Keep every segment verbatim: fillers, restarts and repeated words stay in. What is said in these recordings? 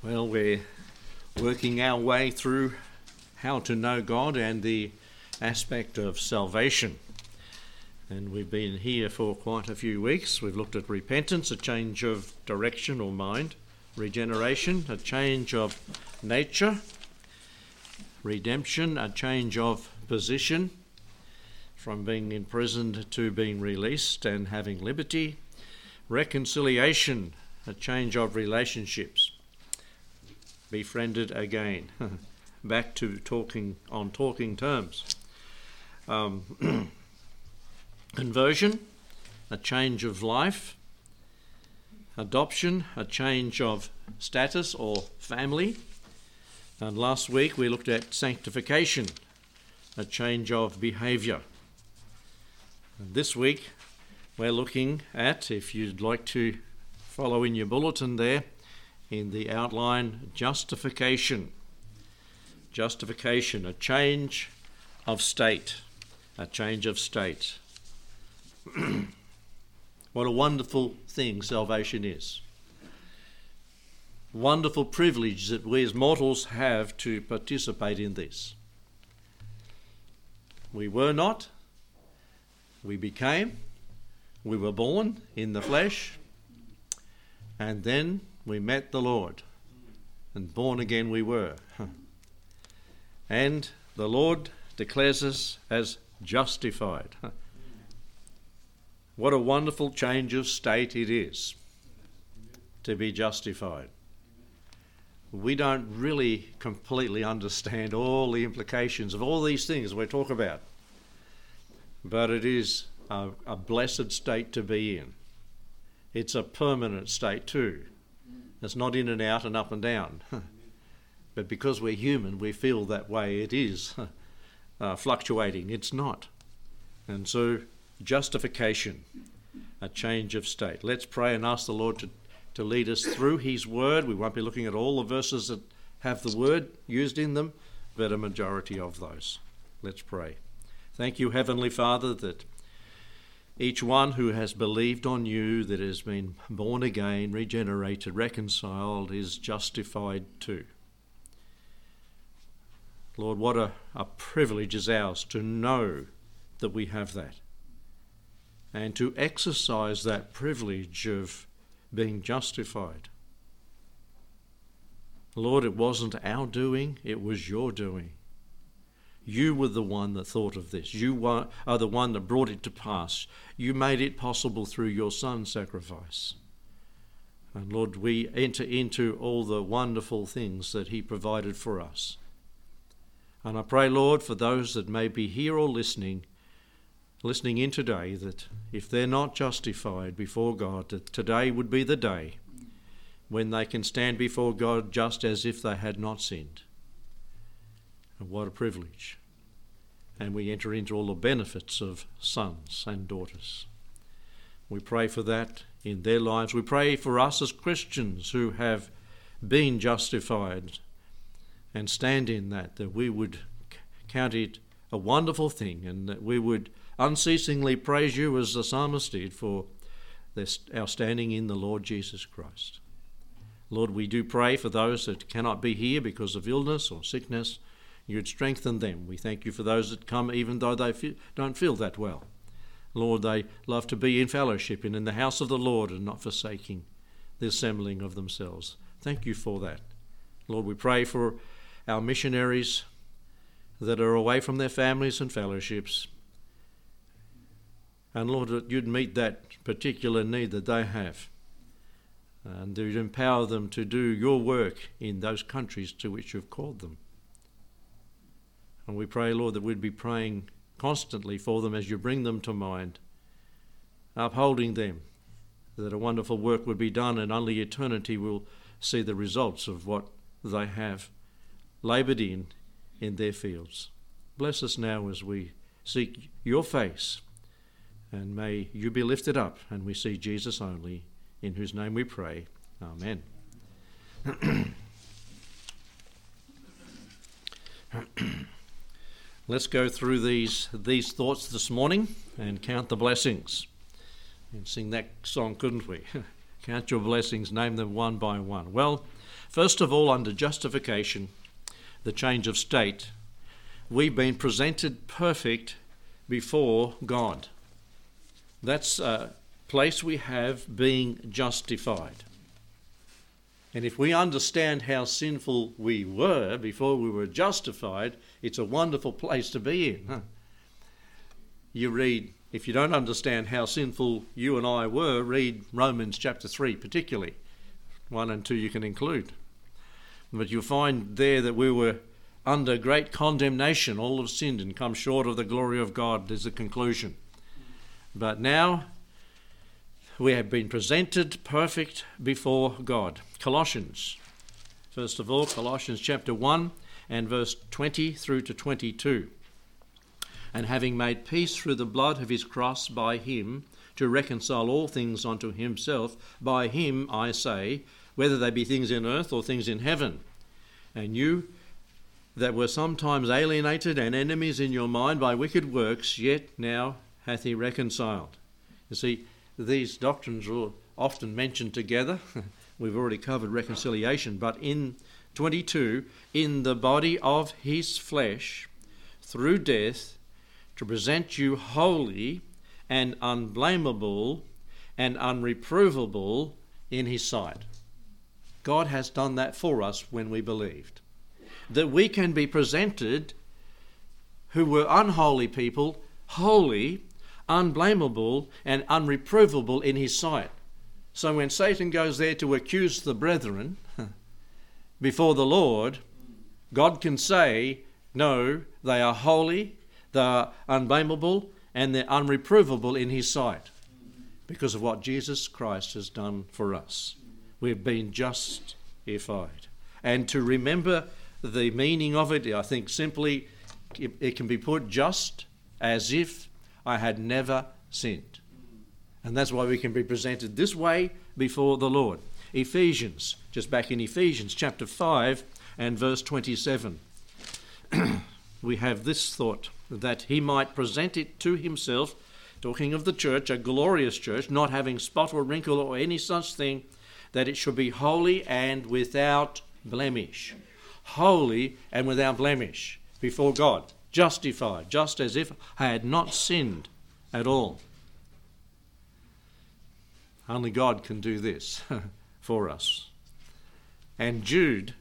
Well, we're working our way through how to know God and the aspect of salvation. And we've been here for quite a few weeks. We've looked at repentance, a change of direction or mind, regeneration, a change of nature, redemption, a change of position from being imprisoned to being released and having liberty, reconciliation, a change of relationships. Befriended again, back to talking on talking terms. Um, conversion, a change of life. Adoption, a change of status or family. And last week we looked at sanctification, a change of behaviour. And this week we're looking at, if you'd like to follow in your bulletin there, in the outline, justification. Justification, a change of state. A change of state. What a wonderful thing salvation is. Wonderful privilege that we as mortals have to participate in this. We were not. We became. We were born in the flesh. And then we met the Lord, and born again we were. And the Lord declares us as justified. What a wonderful change of state it is to be justified. We don't really completely understand all the implications of all these things we talk about, but it is a, a blessed state to be in. It's a permanent state too. It's not in and out and up and down. But because we're human, we feel that way. It is uh, fluctuating. It's not. And so justification, a change of state. Let's pray and ask the Lord to, to lead us through his word. We won't be looking at all the verses that have the word used in them, but a majority of those. Let's pray. Thank you, Heavenly Father, that each one who has believed on you, that has been born again, regenerated, reconciled, is justified too. Lord, what a, a privilege is ours to know that we have that, and to exercise that privilege of being justified. Lord, it wasn't our doing, it was your doing. You were the one that thought of this. You are the one that brought it to pass. You made it possible through your Son's sacrifice. And Lord, we enter into all the wonderful things that he provided for us. And I pray, Lord, for those that may be here or listening, listening in today, that if they're not justified before God, that today would be the day when they can stand before God just as if they had not sinned. And what a privilege. And we enter into all the benefits of sons and daughters. We pray for that in their lives. We pray for us as Christians who have been justified and stand in that, that we would count it a wonderful thing, and that we would unceasingly praise you as the psalmist did for this, our standing in the Lord Jesus Christ. Lord, we do pray for those that cannot be here because of illness or sickness. You'd strengthen them. We thank you for those that come even though they feel, don't feel that well. Lord, they love to be in fellowship and in the house of the Lord, and not forsaking the assembling of themselves. Thank you for that. Lord, we pray for our missionaries that are away from their families and fellowships. And Lord, that you'd meet that particular need that they have, and you'd empower them to do your work in those countries to which you've called them. And we pray, Lord, that we'd be praying constantly for them as you bring them to mind, upholding them, that a wonderful work would be done, and only eternity will see the results of what they have laboured in in their fields. Bless us now as we seek your face, and may you be lifted up, and we see Jesus only, in whose name we pray. Amen. Let's go through these these thoughts this morning and count the blessings. And sing that song, couldn't we? Count your blessings, name them one by one. Well, First of all, under justification, the change of state, we've been presented perfect before God. That's a place we have, being justified. And if we understand how sinful we were before we were justified, it's a wonderful place to be in. Huh? You read, if you don't understand how sinful you and I were, read Romans chapter three particularly. one and two you can include. But you'll find there that we were under great condemnation, all have sinned and come short of the glory of God, is the conclusion. But now we have been presented perfect before God. Colossians. First of all, Colossians chapter one and verse twenty through to twenty-two. And having made peace through the blood of his cross, by him to reconcile all things unto himself, by him, I say, whether they be things in earth or things in heaven. And you that were sometimes alienated and enemies in your mind by wicked works, yet now hath he reconciled. You see, these doctrines are often mentioned together. We've already covered reconciliation, but in twenty-two, in the body of his flesh, through death, to present you holy and unblameable and unreprovable in his sight. God has done that for us when we believed. That we can be presented, who were unholy people, holy, unblameable and unreprovable in his sight. So when Satan goes there to accuse the brethren before the Lord, God can say, no, they are holy, they are unblameable, and they're unreprovable in his sight because of what Jesus Christ has done for us. We've been justified. And to remember the meaning of it, I think simply it, it can be put just as if I had never sinned. And that's why we can be presented this way before the Lord. Ephesians, just back in Ephesians chapter five and verse twenty-seven. We have this thought, that he might present it to himself, talking of the church, a glorious church, not having spot or wrinkle or any such thing, that it should be holy and without blemish. Holy and without blemish before God, justified, just as if I had not sinned at all. Only God can do this for us. And Jude,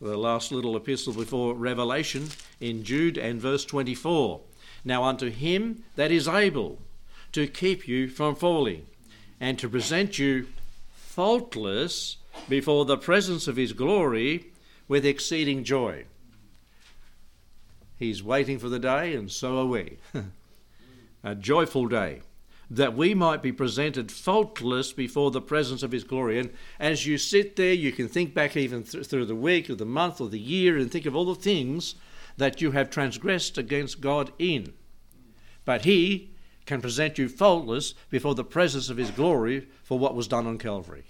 the last little epistle before Revelation, in Jude and verse twenty-four. Now unto him that is able to keep you from falling, and to present you faultless before the presence of his glory with exceeding joy. He's waiting for the day, and so are we. A joyful day, that we might be presented faultless before the presence of his glory. And as you sit there, you can think back even th- through the week or the month or the year, and think of all the things that you have transgressed against God in. But he can present you faultless before the presence of his glory for what was done on Calvary,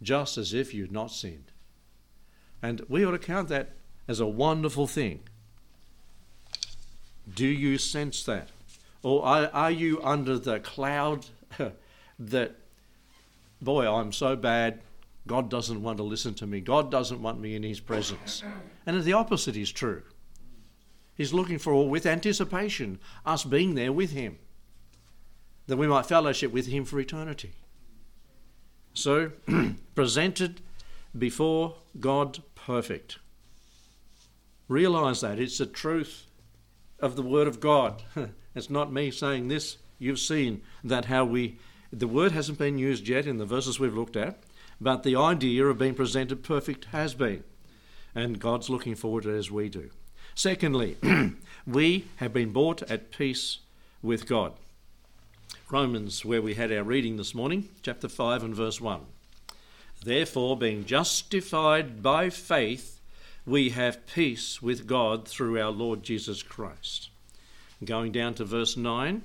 just as if you'd not sinned. And we ought to count that as a wonderful thing. Do you sense that? Or are, are you under the cloud that, boy, I'm so bad, God doesn't want to listen to me, God doesn't want me in his presence? And the opposite is true. He's looking for, all with anticipation, us being there with him, that we might fellowship with him for eternity. So, presented before God perfect. Realize that it's the truth of the Word of God. It's not me saying this. You've seen that how we, the word hasn't been used yet in the verses we've looked at, but the idea of being presented perfect has been, and God's looking forward to it as we do. Secondly, we have been brought at peace with God. Romans, where we had our reading this morning, chapter five and verse one. Therefore, being justified by faith, we have peace with God through our Lord Jesus Christ. Going down to verse nine,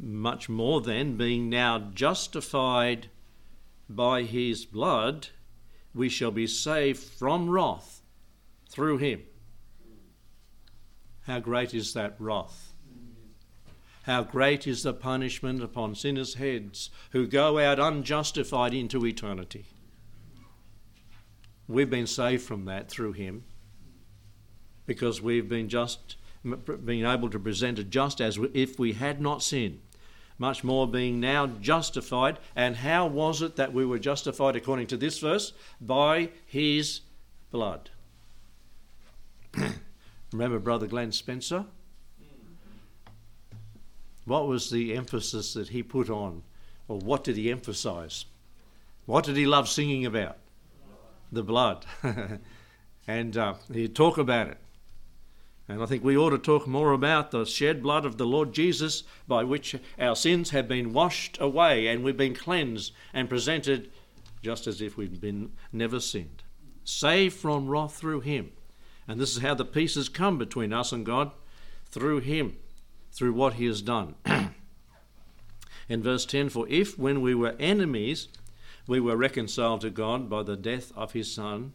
much more than being now justified by his blood, we shall be saved from wrath through him. How great is that wrath? How great is the punishment upon sinners' heads who go out unjustified into eternity. We've been saved from that through him, because we've been just being able to present it just as if we had not sinned, much more being now justified. And how was it that we were justified according to this verse? By his blood. Remember Brother Glenn Spencer? What was the emphasis that he put on, or what did he emphasize? What did he love singing about? The blood. And uh, he'd talk about it. And I think we ought to talk more about the shed blood of the Lord Jesus, by which our sins have been washed away and we've been cleansed and presented just as if we've been never sinned. Saved from wrath through him. And this is how the peace has come between us and God, through him, through what he has done. In verse ten, for if when we were enemies, we were reconciled to God by the death of his Son,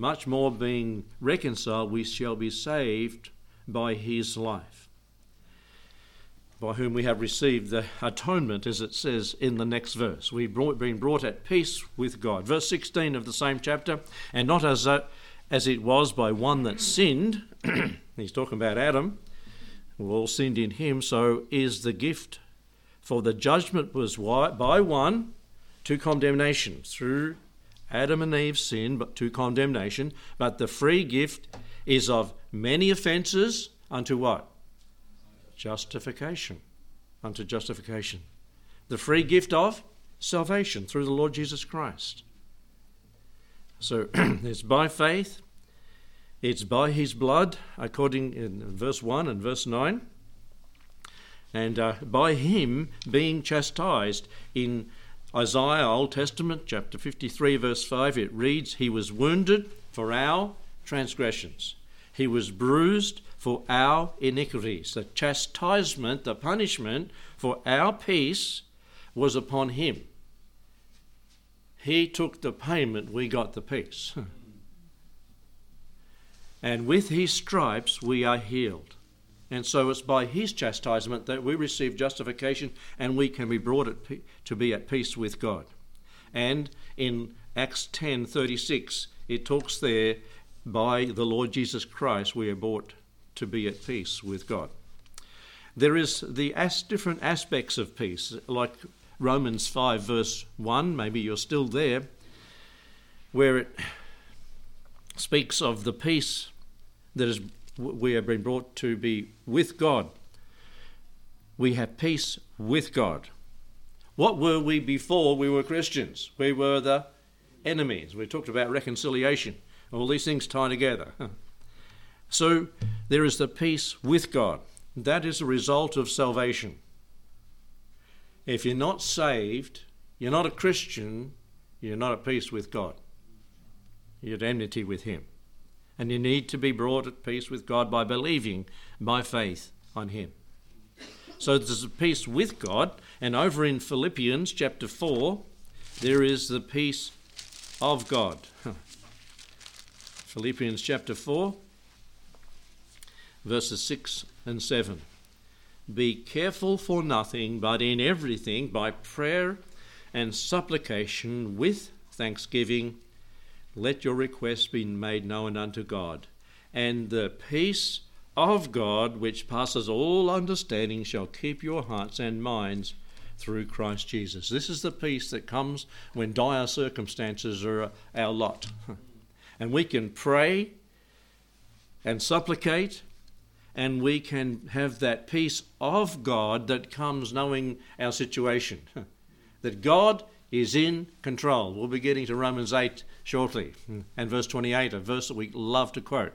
much more being reconciled, we shall be saved by his life, by whom we have received the atonement, as it says in the next verse. We've brought, been brought at peace with God. Verse sixteen of the same chapter, and not as, a, as it was by one that sinned, he's talking about Adam, we all sinned in him, so is the gift. For the judgment was by one, to condemnation, through Adam and Eve's sin, but to condemnation. But the free gift is of many offences unto what? Justification. Unto justification. The free gift of salvation through the Lord Jesus Christ. So it's by faith, it's by his blood, according in verse one and verse nine, and uh, by him being chastised. In Isaiah, Old Testament, chapter fifty-three, verse five, it reads, he was wounded for our transgressions. He was bruised for our iniquities. The chastisement, the punishment for our peace was upon him. He took the payment, we got the peace. And with his stripes we are healed. And so it's by his chastisement that we receive justification and we can be brought at pe- to be at peace with God. And in Acts ten thirty-six, it talks there, by the Lord Jesus Christ we are brought to be at peace with God. There is the as- different aspects of peace, like Romans five verse one, maybe you're still there, where it speaks of the peace that is we have been brought to be with God. We have peace with God. What were we before we were Christians? We were the enemies. We talked about reconciliation. All these things tie together. So there is the peace with God. That is a result of salvation. If you're not saved, you're not a Christian, you're not at peace with God. You're at enmity with him. And you need to be brought at peace with God by believing by faith on him. So there's a peace with God. And over in Philippians chapter four, there is the peace of God. Philippians chapter four, verses six and seven. Be careful for nothing, but in everything, by prayer and supplication with thanksgiving, let your requests be made known unto God. And the peace of God, which passes all understanding, shall keep your hearts and minds through Christ Jesus. This is the peace that comes when dire circumstances are our lot. And we can pray and supplicate, and we can have that peace of God that comes knowing our situation. That God is in control. We'll be getting to Romans eight shortly, and verse twenty-eight, a verse that we love to quote.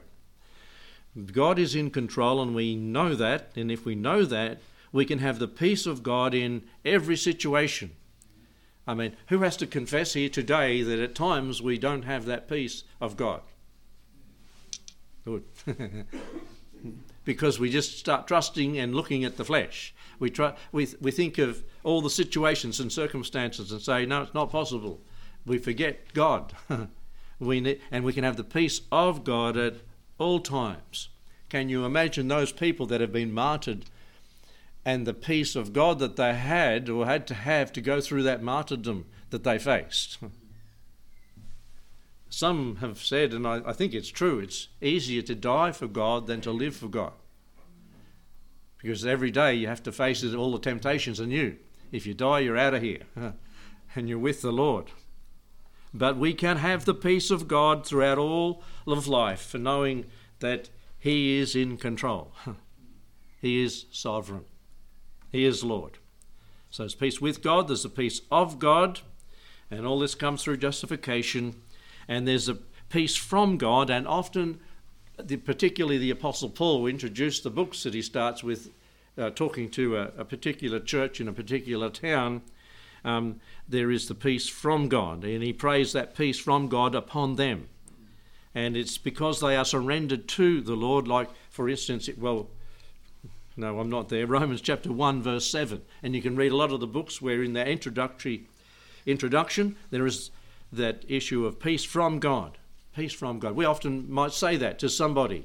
God is in control, and we know that, and if we know that, we can have the peace of God in every situation. I mean, who has to confess here today that at times we don't have that peace of God? Good. Because we just start trusting and looking at the flesh. We try, we we think of all the situations and circumstances and say, no, it's not possible. We forget God. we ne- and we can have the peace of God at all times. Can you imagine those people that have been martyred and the peace of God that they had or had to have to go through that martyrdom that they faced? Some have said, and I, I think it's true, it's easier to die for God than to live for God. Because every day you have to face it, all the temptations are new. If you die, you're out of here. And you're with the Lord. But we can have the peace of God throughout all of life for knowing that He is in control. He is sovereign. He is Lord. So there's peace with God, there's the peace of God, and all this comes through justification, and there's a peace from God, and often, the, particularly the Apostle Paul introduced the books that he starts with, uh, talking to a, a particular church in a particular town. Um, there is the peace from God, and he prays that peace from God upon them. And it's because they are surrendered to the Lord, like, for instance, it, well, no, I'm not there, Romans chapter one, verse seven. And you can read a lot of the books where in their introductory introduction, there is that issue of peace from God, peace from God. We often might say that to somebody,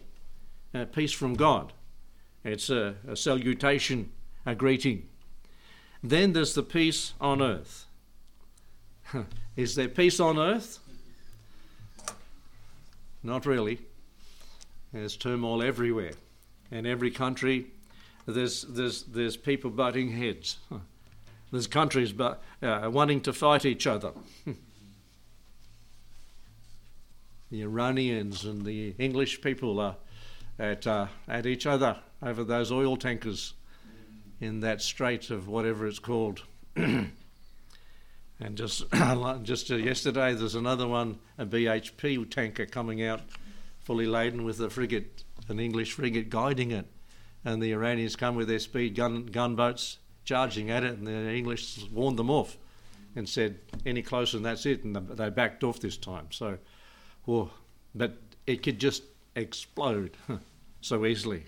uh, peace from God. It's a, a salutation, a greeting. Then there's the peace on earth. Is there peace on earth? Not really. There's turmoil everywhere. In every country, there's there's there's people butting heads. There's countries but, uh, wanting to fight each other. The Iranians and the English people are at uh, at each other over those oil tankers in that strait of whatever it's called. And just just yesterday, there's another one, a B H P tanker coming out, fully laden with a frigate, an English frigate guiding it. And the Iranians come with their speed gun gunboats, charging at it, and the English warned them off and said, any closer and that's it, and they backed off this time. So, whoa, but it could just explode so easily.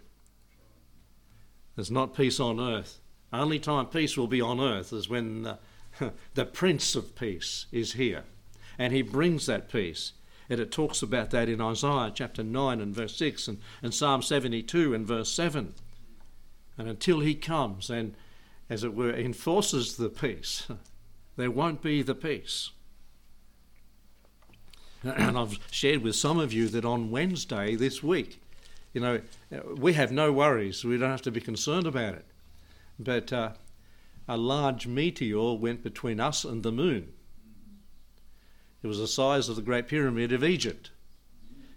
There's not peace on earth. Only time peace will be on earth is when the, the Prince of Peace is here, and he brings that peace. And it talks about that in Isaiah chapter nine and verse six, and, and Psalm seventy-two and verse seven. And until he comes and, as it were, enforces the peace, there won't be the peace. And I've shared with some of you that on Wednesday this week, you know, we have no worries. We don't have to be concerned about it. But uh, a large meteor went between us and the moon. It was the size of the Great Pyramid of Egypt.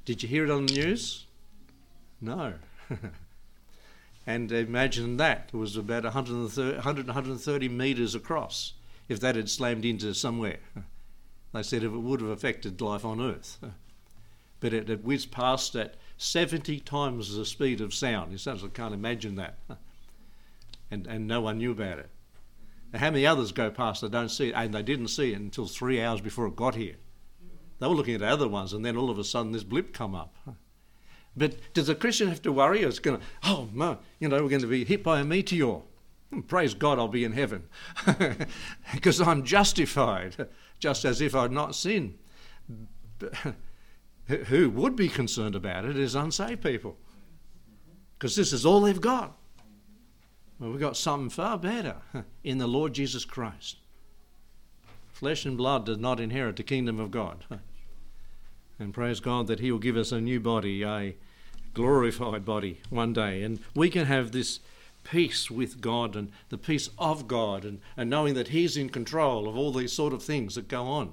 Did you hear it on the news? No. And imagine that. It was about one hundred, one hundred thirty metres across, if that had slammed into somewhere. They said if it would have affected life on Earth. But it, it whizzed past at seventy times the speed of sound. You certainly can't imagine that. And, and no one knew about it. How many others go past, they don't see it, and they didn't see it until three hours before it got here. They were looking at other ones, and then all of a sudden this blip come up. But does a Christian have to worry? It's going to, oh, no, you know, we're going to be hit by a meteor. Praise God, I'll be in heaven. Because I'm justified, just as if I'd not sinned. Who would be concerned about it is unsaved people. Because this is all they've got. Well, we've got something far better in the Lord Jesus Christ. Flesh and blood does not inherit the kingdom of God. And praise God that He will give us a new body, a glorified body one day. And we can have this peace with God and the peace of God and, and knowing that He's in control of all these sort of things that go on.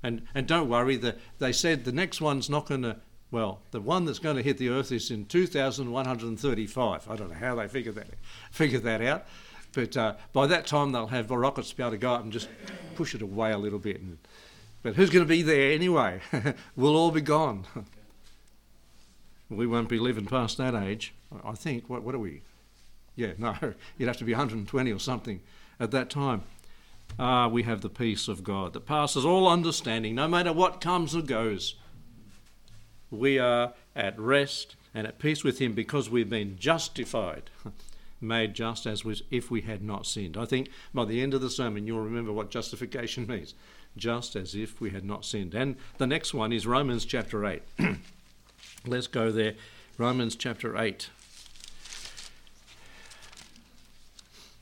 And and don't worry, the, they said the next one's not going to, well, the one that's going to hit the earth is in two thousand one hundred thirty-five. I don't know how they figure that, figure that out. But uh, by that time, they'll have rockets to be able to go up and just push it away a little bit. And, but who's going to be there anyway? We'll all be gone. We won't be living past that age, I think. What, what are we? Yeah, no, you'd have to be one hundred twenty or something at that time. Ah, we have the peace of God that passes all understanding, no matter what comes or goes. We are at rest and at peace with Him because we've been justified, made just as we, if we had not sinned. I think by the end of the sermon you'll remember what justification means, just as if we had not sinned. And the next one is Romans chapter eight. Let's go there, Romans chapter eight.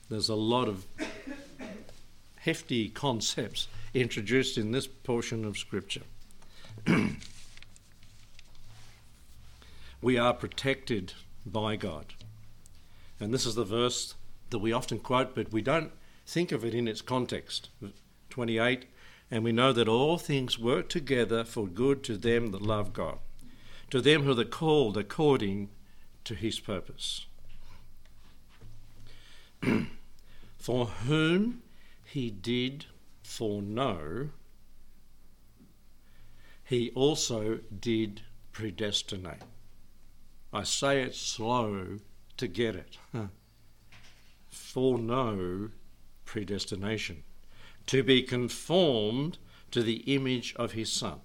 There's a lot of hefty concepts introduced in this portion of Scripture. We are protected by God. And this is the verse that we often quote, but we don't think of it in its context. twenty-eight, and we know that all things work together for good to them that love God, to them who are called according to his purpose. For whom he did foreknow, he also did predestinate. I say it slow to get it. Huh. Foreknow predestination. To be conformed to the image of his Son.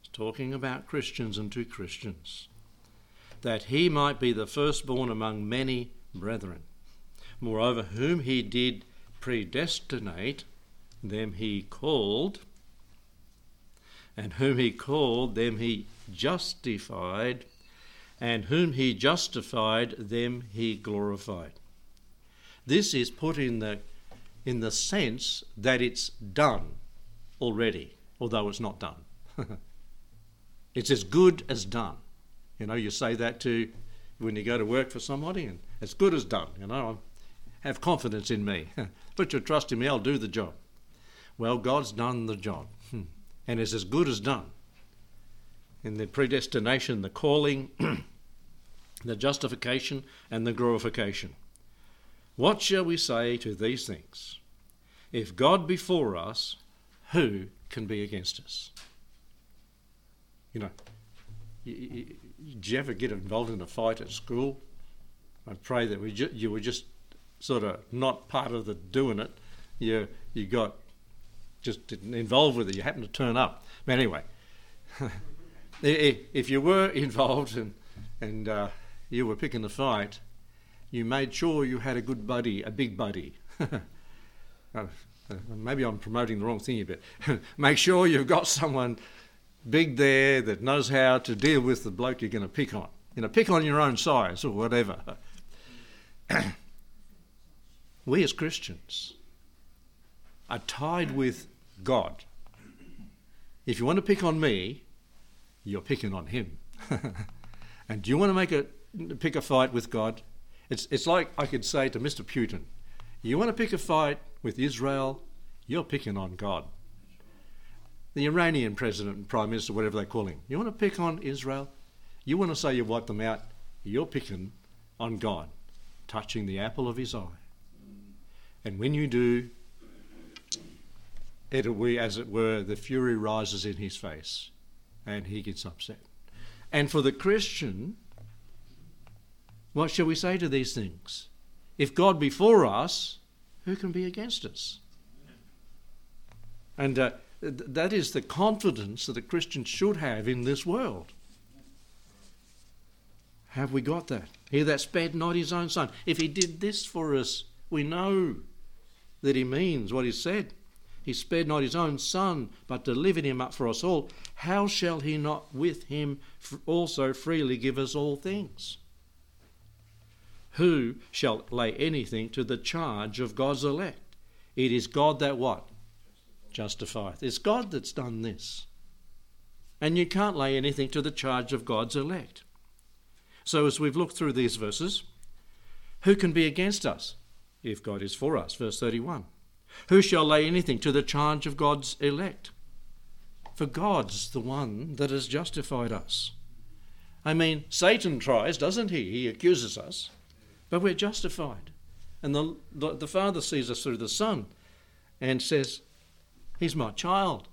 It's talking about Christians and to Christians. That he might be the firstborn among many brethren. Moreover, whom he did predestinate, them he called, and whom he called, them he justified, and whom he justified, them he glorified. This is put in the in the sense that it's done already, although it's not done. It's as good as done. You know, you say that to when you go to work for somebody, and as good as done. You know, have confidence in me. Put your trust in me, I'll do the job. Well, God's done the job, and it's as good as done. In the predestination, the calling, the justification, and the glorification. What shall we say to these things? If God be for us, who can be against us? You know, you, you, did you ever get involved in a fight at school? I pray that we ju- you were just sort of not part of the doing it. You you got just didn't involved with it. You happened to turn up. But anyway, if you were involved and and uh, you were picking the fight, you made sure you had a good buddy, a big buddy. uh, maybe I'm promoting the wrong thing a bit. Make sure you've got someone big there that knows how to deal with the bloke you're going to pick on. You know, pick on your own size or whatever. We as Christians are tied with God. If you want to pick on me, you're picking on him. And do you want to make a pick a fight with God? It's it's like I could say to Mister Putin, you want to pick a fight with Israel, you're picking on God. The Iranian president and prime minister, whatever they call him, you want to pick on Israel, you want to say you wiped them out, you're picking on God, touching the apple of his eye. And when you do, it'll be, as it were, the fury rises in his face and he gets upset. And for the Christian, what shall we say to these things? If God be for us, who can be against us? And uh, th- that is the confidence that a Christian should have in this world. Have we got that? He that spared not his own son. If he did this for us, we know that he means what he said. He spared not his own son, but delivered him up for us all. How shall he not with him f- also freely give us all things? Who shall lay anything to the charge of God's elect? It is God that what? Justifieth. It's God that's done this. And you can't lay anything to the charge of God's elect. So as we've looked through these verses, who can be against us? If God is for us. Verse thirty-one. Who shall lay anything to the charge of God's elect? For God's the one that has justified us. I mean, Satan tries, doesn't he? He accuses us. But we're justified. And the, the the Father sees us through the Son and says, he's my child.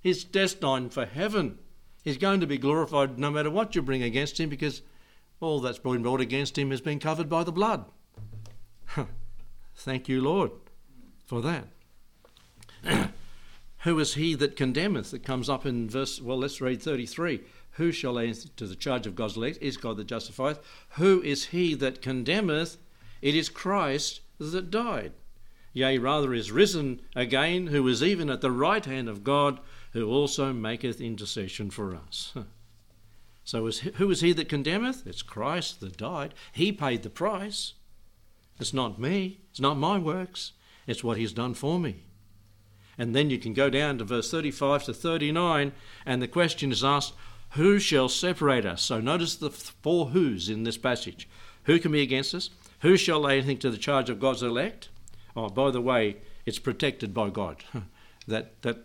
He's destined for heaven. He's going to be glorified no matter what you bring against him, because all that's been brought against him has been covered by the blood. Thank you, Lord, for that. Who is he that condemneth? It comes up in verse, well, let's read thirty-three. Who shall lay to the charge of God's elect? Is God that justifieth? Who is he that condemneth? It is Christ that died. Yea, rather is risen again, who is even at the right hand of God, who also maketh intercession for us. So is, who is he that condemneth? It's Christ that died. He paid the price. It's not me. It's not my works. It's what he's done for me. And then you can go down to verse thirty-five to thirty-nine, and the question is asked, who shall separate us? So notice the four who's in this passage. Who can be against us? Who shall lay anything to the charge of God's elect? Oh, by the way, it's protected by God. That, that,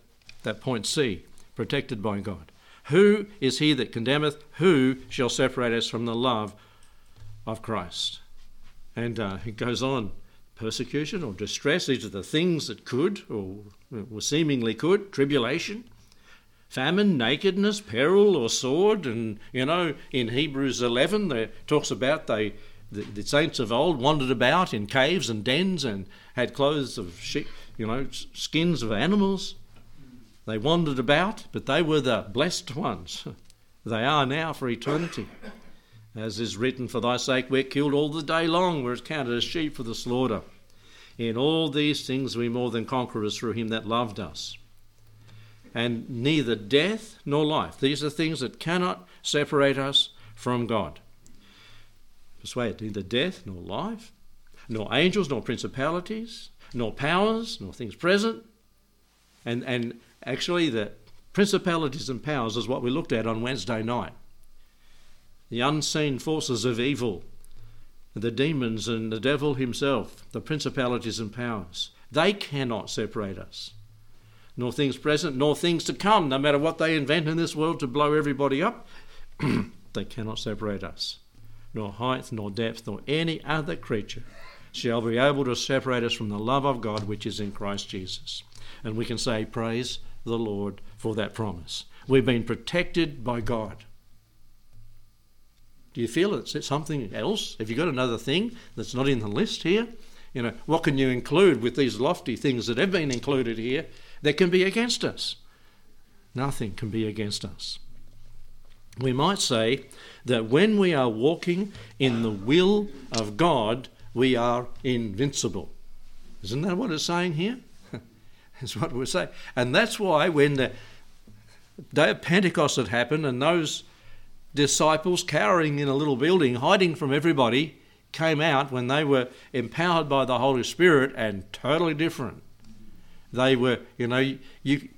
that point C, protected by God. Who is he that condemneth? Who shall separate us from the love of Christ? And uh, it goes on. Persecution or distress, these are the things that could or seemingly could, tribulation, famine, nakedness, peril or sword. And, you know, in Hebrews eleven, it talks about they, the, the saints of old wandered about in caves and dens and had clothes of sheep, you know, skins of animals. They wandered about, but they were the blessed ones. They are now for eternity. As is written, for thy sake we're killed all the day long, we're counted as sheep for the slaughter. In all these things we more than conquerors through him that loved us. And neither death nor life, these are things that cannot separate us from God. Persuade, neither death nor life, nor angels, nor principalities, nor powers, nor things present. And, and actually the principalities and powers is what we looked at on Wednesday night. The unseen forces of evil, the demons and the devil himself, the principalities and powers, they cannot separate us, nor things present, nor things to come, no matter what they invent in this world to blow everybody up. They cannot separate us, nor height, nor depth, nor any other creature shall be able to separate us from the love of God which is in Christ Jesus. And we can say, praise the Lord for that promise. We've been protected by God. Do you feel it's something else? Have you got another thing that's not in the list here? You know, what can you include with these lofty things that have been included here that can be against us? Nothing can be against us. We might say that when we are walking in the will of God, we are invincible. Isn't that what it's saying here? That's what we're saying. And that's why when the day of Pentecost had happened and those disciples cowering in a little building, hiding from everybody, came out when they were empowered by the Holy Spirit and totally different. They were, you know, you,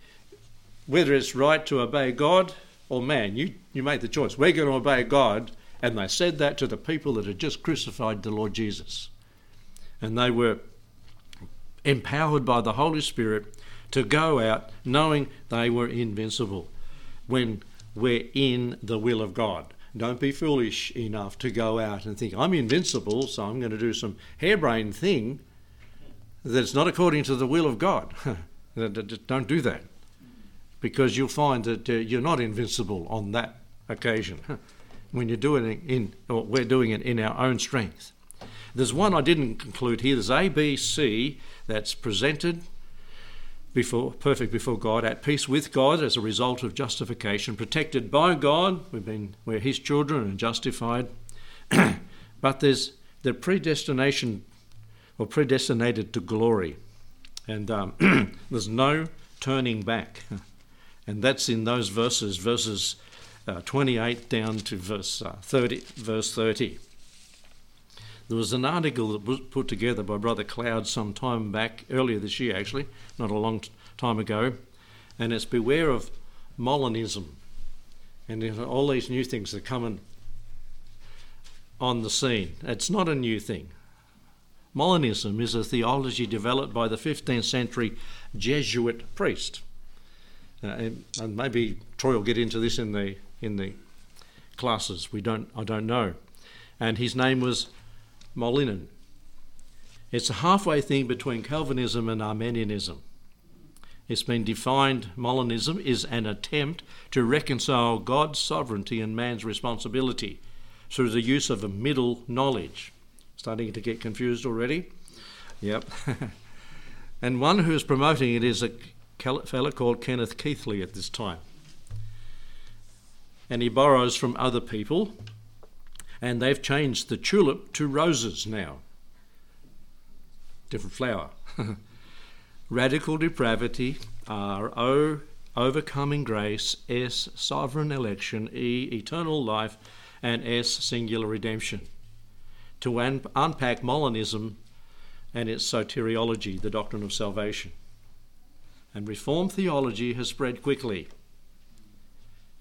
whether it's right to obey God or man, you, you make the choice. We're going to obey God. And they said that to the people that had just crucified the Lord Jesus. And they were empowered by the Holy Spirit to go out knowing they were invincible. When we're in the will of God. Don't be foolish enough to go out and think, I'm invincible, so I'm going to do some harebrained thing that's not according to the will of God. Don't do that, because you'll find that uh, you're not invincible on that occasion when you're doing it in, or we're doing it in our own strength. There's one I didn't conclude here. There's A, B, C that's presented Before, perfect before God, at peace with God as a result of justification, protected by God, we've been, we're his children and justified. But there's the predestination or predestinated to glory, and um, there's no turning back, and that's in those verses, verses uh, twenty-eight down to verse uh, thirty. Verse thirty. There was an article that was put together by Brother Cloud some time back, earlier this year actually, not a long t- time ago, and it's Beware of Molinism and you know, all these new things that are coming on the scene. It's not a new thing. Molinism is a theology developed by the fifteenth century Jesuit priest. Uh, and, and maybe Troy will get into this in the in the classes. We don't. I don't know. And his name was Molinen. It's a halfway thing between Calvinism and Arminianism. It's been defined, Molinism is an attempt to reconcile God's sovereignty and man's responsibility through the use of a middle knowledge. Starting to get confused already? Yep. And one who is promoting it is a fellow called Kenneth Keithley at this time. And he borrows from other people. And they've changed the tulip to roses now. Different flower. Radical depravity, R, O, overcoming grace, S, sovereign election, E, eternal life, and S, singular redemption. To un- unpack Molinism and its soteriology, the doctrine of salvation. and Reformed theology has spread quickly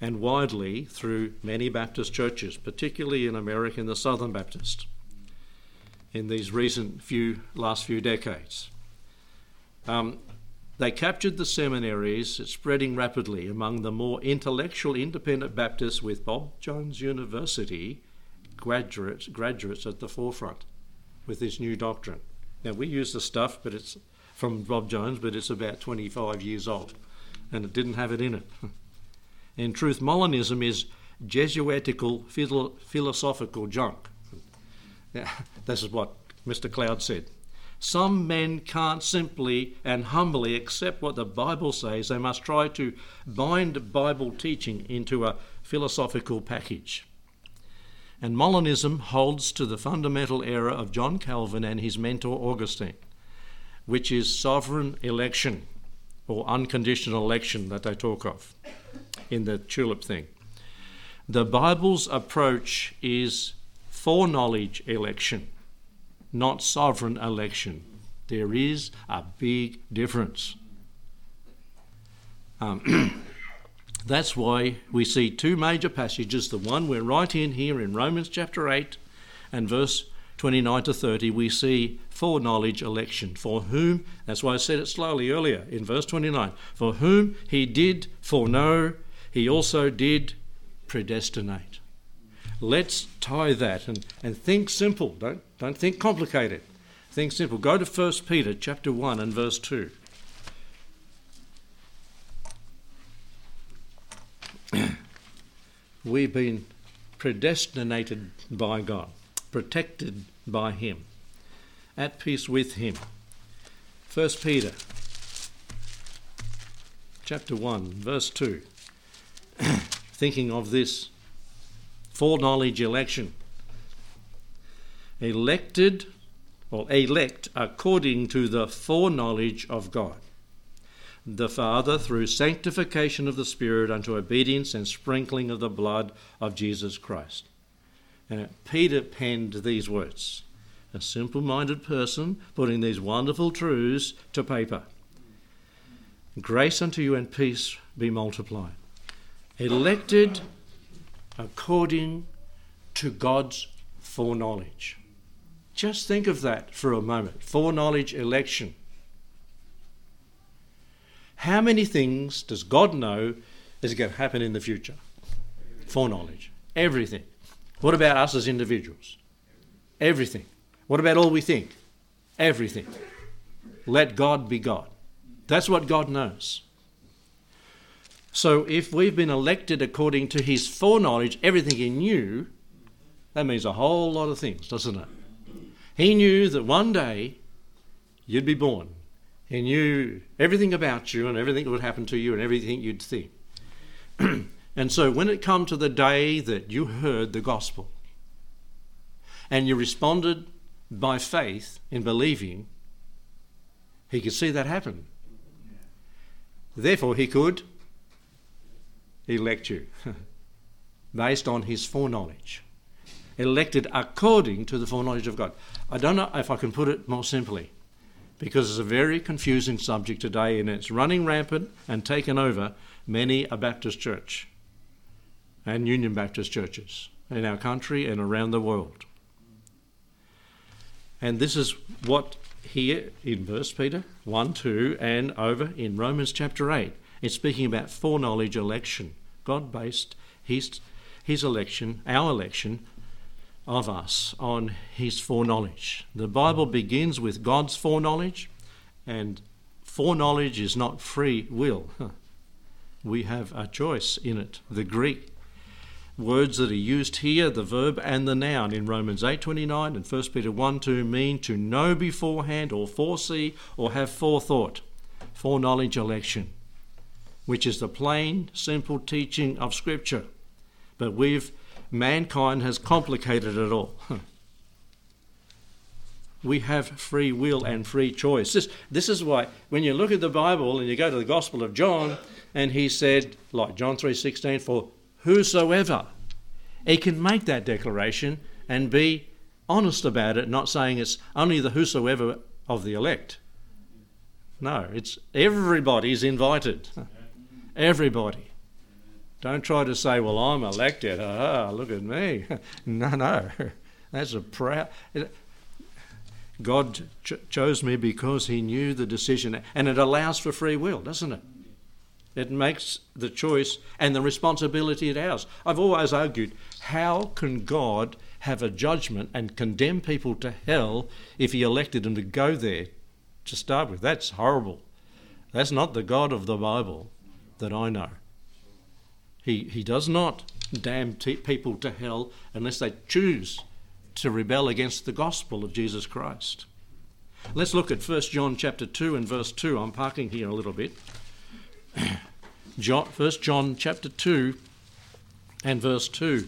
and widely through many Baptist churches, particularly in America and the Southern Baptist, in these recent few, last few decades. Um, they captured the seminaries. It's spreading rapidly among the more intellectual independent Baptists, with Bob Jones University graduates, graduates at the forefront with this new doctrine. Now, we use the stuff but it's from Bob Jones, but it's about twenty-five years old, and it didn't have it in it. In truth, Molinism is Jesuitical philo- philosophical junk. Now, this is what Mister Cloud said. Some men can't simply and humbly accept what the Bible says. They must try to bind Bible teaching into a philosophical package. And Molinism holds to the fundamental error of John Calvin and his mentor Augustine, which is sovereign election or unconditional election that they talk of in the tulip thing. The Bible's approach is foreknowledge election, not sovereign election. There is a big difference. Um, That's why we see two major passages, the one we're right in here in Romans chapter eight and verse twenty-nine to thirty, we see foreknowledge election. For whom, that's why I said it slowly earlier in verse twenty-nine, for whom he did foreknow, he also did predestinate. Let's tie that and, and think simple. Don't, don't think complicated. Think simple. Go to First Peter chapter one and verse two. We've been predestinated by God, protected by him, at peace with him. First Peter chapter one, verse two. Thinking of this foreknowledge election. Elected, or elect, according to the foreknowledge of God, the Father, through sanctification of the Spirit unto obedience and sprinkling of the blood of Jesus Christ. And Peter penned these words, a simple-minded person putting these wonderful truths to paper. Grace unto you and peace be multiplied. Elected according to God's foreknowledge. Just think of that for a moment. Foreknowledge, election. How many things does God know is going to happen in the future? Foreknowledge. Everything. What about us as individuals? Everything. What about all we think? Everything. Let God be God. That's what God knows. So if we've been elected according to his foreknowledge, everything he knew, that means a whole lot of things, doesn't it? He knew that one day you'd be born. He knew everything about you and everything that would happen to you and everything you'd think. And so when it come to the day that you heard the gospel and you responded by faith in believing, he could see that happen. Therefore, he could elect you based on his foreknowledge. Elected according to the foreknowledge of God. I don't know if I can put it more simply, because it's a very confusing subject today and it's running rampant and taken over many a Baptist church and Union Baptist churches in our country and around the world. And this is what here in First Peter one, two and over in Romans chapter eight, it's speaking about foreknowledge election. God based his, his election, our election, of us on his foreknowledge. The Bible begins with God's foreknowledge, and foreknowledge is not free will. We have a choice in it. The Greek words that are used here, the verb and the noun in Romans eight twenty-nine and First Peter one two, mean to know beforehand or foresee or have forethought. Foreknowledge election, which is the plain, simple teaching of Scripture. But we've Mankind has complicated it all. Huh. We have free will and free choice. This, this is why when you look at the Bible and you go to the Gospel of John, and he said, like John three sixteen, for whosoever, he can make that declaration and be honest about it, not saying it's only the whosoever of the elect. No, it's everybody's invited. Everybody. Don't try to say, well, I'm elected. Ah, look at me. No, no. That's a proud... God ch- chose me because he knew the decision. And it allows for free will, doesn't it? It makes the choice and the responsibility at ours. I've always argued, how can God have a judgment and condemn people to hell if he elected them to go there to start with? That's horrible. That's not the God of the Bible that I know. He, he does not damn t- people to hell unless they choose to rebel against the gospel of Jesus Christ. Let's look at First John chapter two and verse two. I'm parking here a little bit. John, First John chapter two and verse two.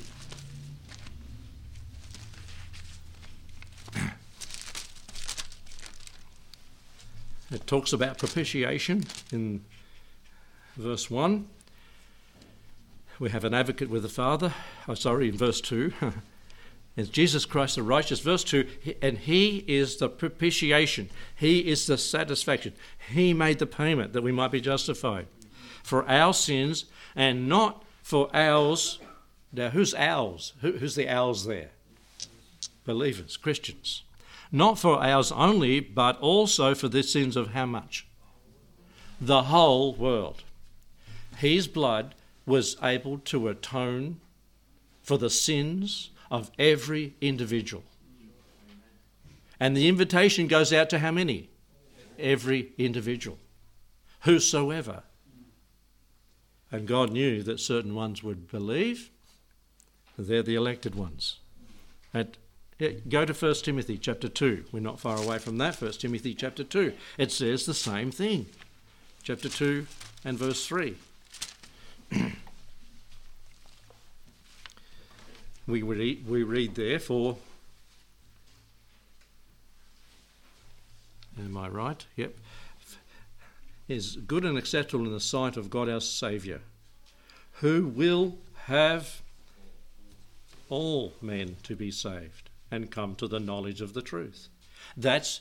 It talks about propitiation in verse one. We have an advocate with the Father. Oh, sorry, in verse two. It's Jesus Christ the righteous. Verse two, and he is the propitiation. He is the satisfaction. He made the payment that we might be justified for our sins and not for ours. Now, who's ours? Who, who's the ours there? Believers, Christians. Not for ours only, but also for the sins of how much? The whole world. His blood was able to atone for the sins of every individual. And the invitation goes out to how many? Every individual. Whosoever. And God knew that certain ones would believe. They're the elected ones. And go to First Timothy chapter two. We're not far away from that. First Timothy chapter two. It says the same thing. Chapter two and verse three. We read, we read therefore, am I right? Yep. Is good and acceptable in the sight of God our Saviour, who will have all men to be saved and come to the knowledge of the truth. That's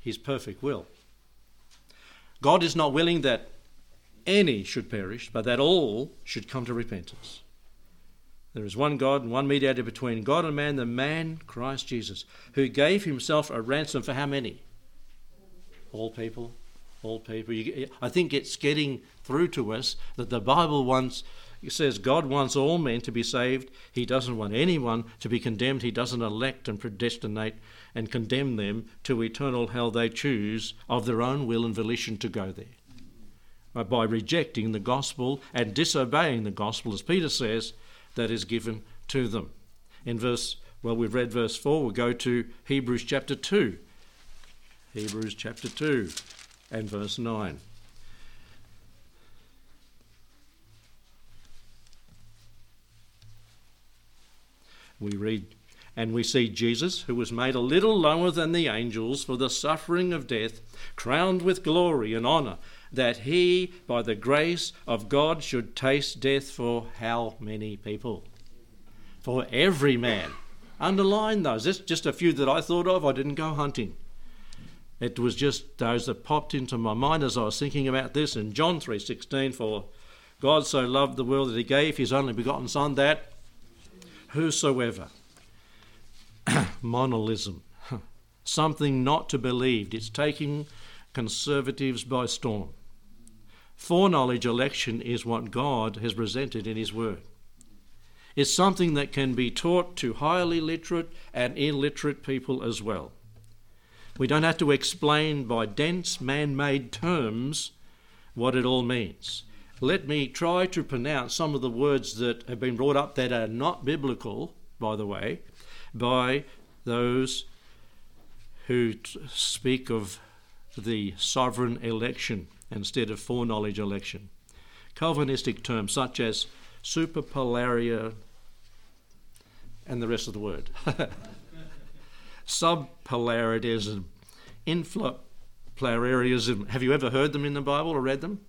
his perfect will. God is not willing that any should perish, but that all should come to repentance. There is one God and one mediator between God and man, the man, Christ Jesus, who gave himself a ransom for how many? All people, all people. You, I think it's getting through to us that the Bible wants, it says God wants all men to be saved. He doesn't want anyone to be condemned. He doesn't elect and predestinate and condemn them to eternal hell. They choose of their own will and volition to go there. By rejecting the gospel and disobeying the gospel, as Peter says, that is given to them. In verse, well, we've read verse four, we'll go to Hebrews chapter two. Hebrews chapter two and verse nine. We read, and we see Jesus, who was made a little lower than the angels for the suffering of death, crowned with glory and honour, that he, by the grace of God, should taste death for how many people? For every man. Underline those. That's just a few that I thought of. I didn't go hunting. It was just those that popped into my mind as I was thinking about this. In John three sixteen, for God so loved the world that he gave his only begotten Son, that whosoever... Monolism, something not to be believed. It's taking conservatives by storm. Foreknowledge election is what God has presented in his word. It's something that can be taught to highly literate and illiterate people as well. We don't have to explain by dense man-made terms what it all means. Let me try to pronounce some of the words that have been brought up that are not biblical, by the way, by those who t- speak of the sovereign election instead of foreknowledge election. Calvinistic terms such as superpolaria and the rest of the word. Subpolaritism, inflapolarianism. Have you ever heard them in the Bible or read them?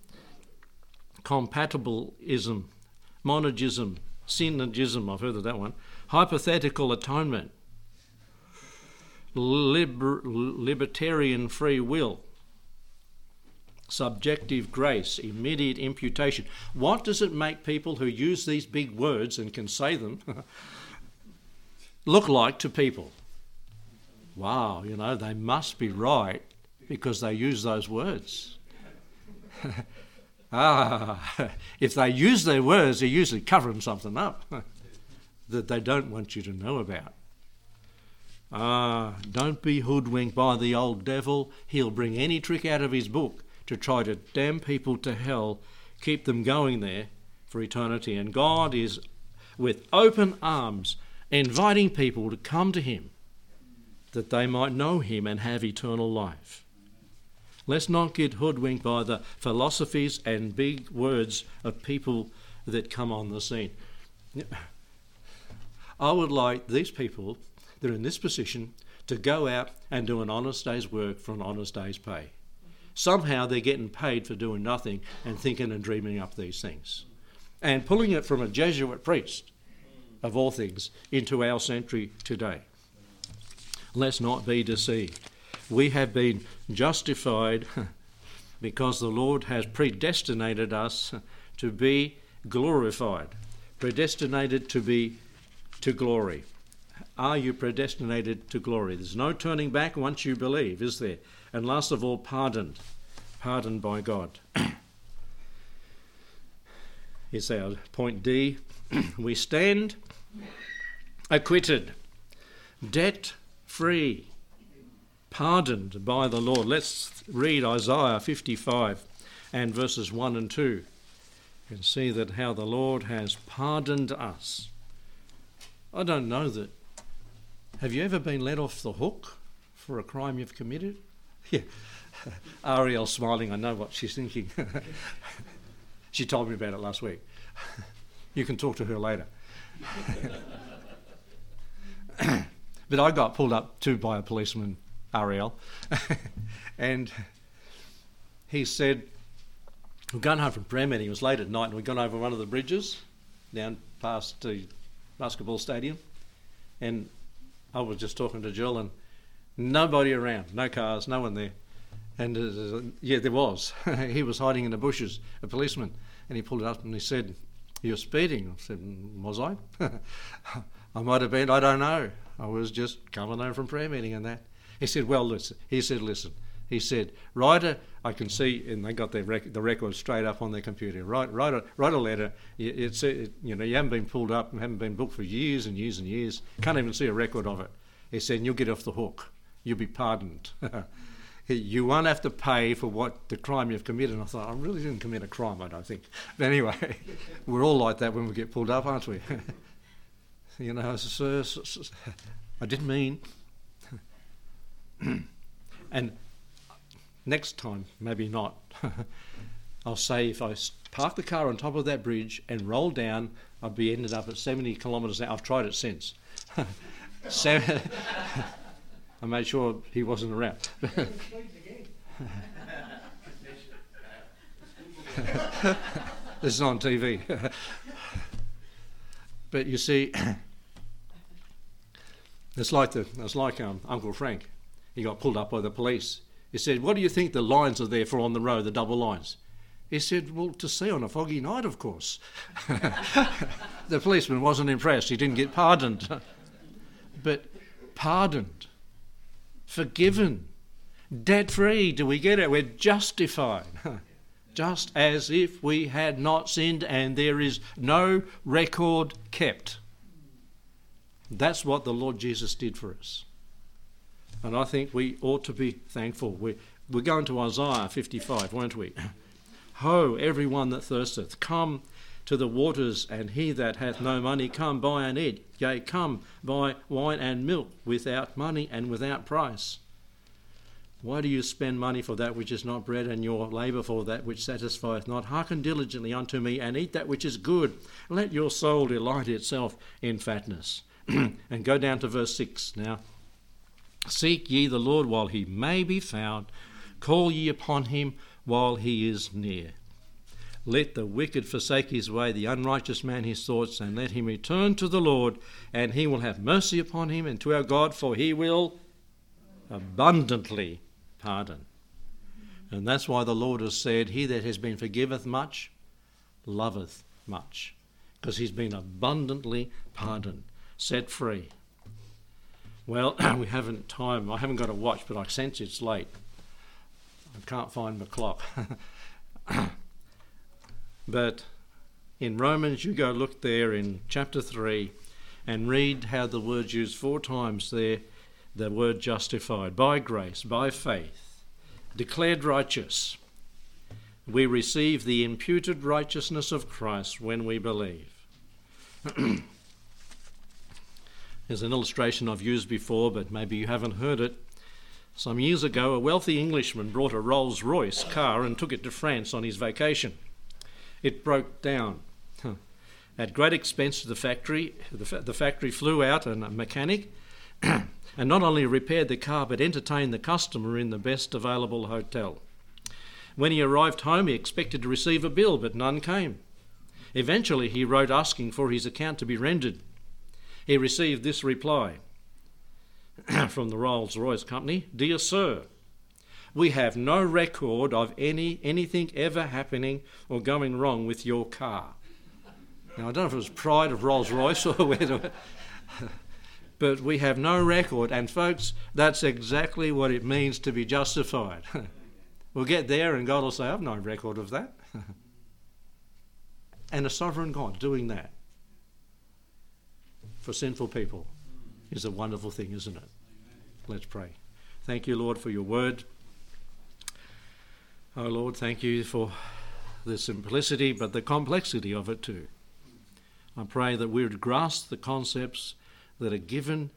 Compatibilism, monogism, synergism, I've heard of that one. Hypothetical atonement, liber- libertarian free will, subjective grace, immediate imputation. What does it make people who use these big words and can say them look like to people? Wow, you know, they must be right because they use those words. Ah, if they use their words, they're usually covering something up that they don't want you to know about. Ah, don't be hoodwinked by the old devil. He'll bring any trick out of his book to try to damn people to hell, keep them going there for eternity. And God is with open arms inviting people to come to him that they might know him and have eternal life. Let's not get hoodwinked by the philosophies and big words of people that come on the scene. I would like these people that are in this position to go out and do an honest day's work for an honest day's pay. Somehow they're getting paid for doing nothing and thinking and dreaming up these things. And pulling it from a Jesuit priest, of all things, into our century today. Let's not be deceived. We have been justified because the Lord has predestinated us to be glorified, predestinated to be to glory. Are you predestinated to glory? There's no turning back once you believe, is there? And last of all, pardoned, pardoned by God. It's our point D. We stand acquitted, debt free, pardoned by the Lord. Let's read Isaiah fifty-five and verses one and two and see that how the Lord has pardoned us. I don't know that. Have you ever been let off the hook for a crime you've committed? Yeah. Ariel's smiling. I know what she's thinking. She told me about it last week. You can talk to her later. But I got pulled up too by a policeman, Ariel, and he said, we'd gone home from prayer meeting, it was late at night, and we'd gone over one of the bridges down past the basketball stadium, and I was just talking to Jill, and nobody around, no cars, no one there, and uh, yeah, there was. He was hiding in the bushes, a policeman, and he pulled it up and he said, "You're speeding." I said, "Was I?" "I might have been, I don't know. I was just coming home from prayer meeting and that." He said, well, listen, he said, listen, he said, write a, I can see, and they got their rec- the record straight up on their computer, write write a, write a letter, it's, it, you know, you haven't been pulled up and haven't been booked for years and years and years, can't even see a record of it. He said, you'll get off the hook, you'll be pardoned. You won't have to pay for what the crime you've committed. And I thought, I really didn't commit a crime, I don't think. But anyway, we're all like that when we get pulled up, aren't we? You know, sir, sir, sir, I didn't mean... And next time, maybe not, I'll say if I park the car on top of that bridge and roll down, I'd be ended up at seventy kilometres an hour. I've tried it since. So, I made sure he wasn't around. This is on T V. But you see, it's like, the, it's like um, Uncle Frank. He got pulled up by the police. He said, what do you think the lines are there for on the road, the double lines? He said, well, to see on a foggy night, of course. The policeman wasn't impressed. He didn't get pardoned. But pardoned, forgiven, debt-free. Do we get it? We're justified. Just as if we had not sinned and there is no record kept. That's what the Lord Jesus did for us. And I think we ought to be thankful. We're, we're going to Isaiah fifty-five, weren't we? Ho, everyone that thirsteth, come to the waters, and he that hath no money, come buy and eat. Yea, come buy wine and milk without money and without price. Why do you spend money for that which is not bread, and your labour for that which satisfieth not? Hearken diligently unto me, and eat that which is good. Let your soul delight itself in fatness. And go down to verse six now. Seek ye the Lord while he may be found. Call ye upon him while he is near. Let the wicked forsake his way, the unrighteous man his thoughts, and let him return to the Lord, and he will have mercy upon him, and to our God, for he will abundantly pardon. And that's why the Lord has said, he that has been forgiveth much, loveth much. Because he's been abundantly pardoned, set free. Well, we haven't time. I haven't got a watch, but I sense it's late. I can't find my clock. But in Romans, you go look there in chapter three and read how the word's used four times there, the word justified, by grace, by faith, declared righteous. We receive the imputed righteousness of Christ when we believe. There's an illustration I've used before, but maybe you haven't heard it. Some years ago, a wealthy Englishman brought a Rolls-Royce car and took it to France on his vacation. It broke down. At great expense to the factory, the, fa- the factory flew out and a mechanic and not only repaired the car but entertained the customer in the best available hotel. When he arrived home, he expected to receive a bill, but none came. Eventually, he wrote asking for his account to be rendered. He received this reply from the Rolls-Royce Company, "Dear sir, we have no record of any anything ever happening or going wrong with your car." Now, I don't know if it was pride of Rolls-Royce or whether... But we have no record, and folks, that's exactly what it means to be justified. We'll get there and God will say, I've no record of that. And a sovereign God doing that for sinful people is a wonderful thing, isn't it? Let's pray. Thank you, Lord, for your word. Oh, Lord, thank you for the simplicity, but the complexity of it too. I pray that we would grasp the concepts that are given,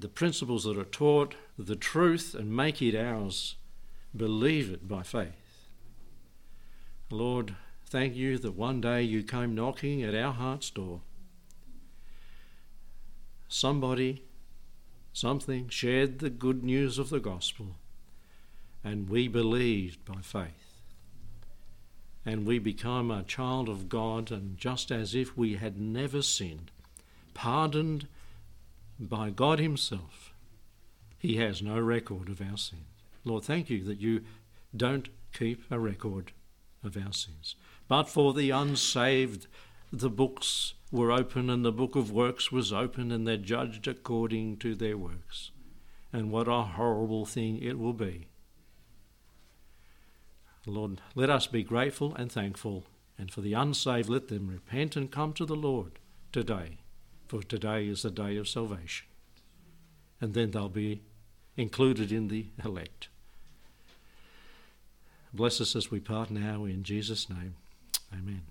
the principles that are taught, the truth, and make it ours. Believe it by faith. Lord, thank you that one day you came knocking at our heart's door. Somebody, something shared the good news of the gospel, and we believed by faith. And we become a child of God, and just as if we had never sinned, pardoned by God himself, he has no record of our sins. Lord, thank you that you don't keep a record of our sins. But for the unsaved, the books were open and the book of works was open and they're judged according to their works. And what a horrible thing it will be. Lord, let us be grateful and thankful. And for the unsaved, let them repent and come to the Lord today. For today is the day of salvation. And then they'll be included in the elect. Bless us as we part now in Jesus' name. Amen.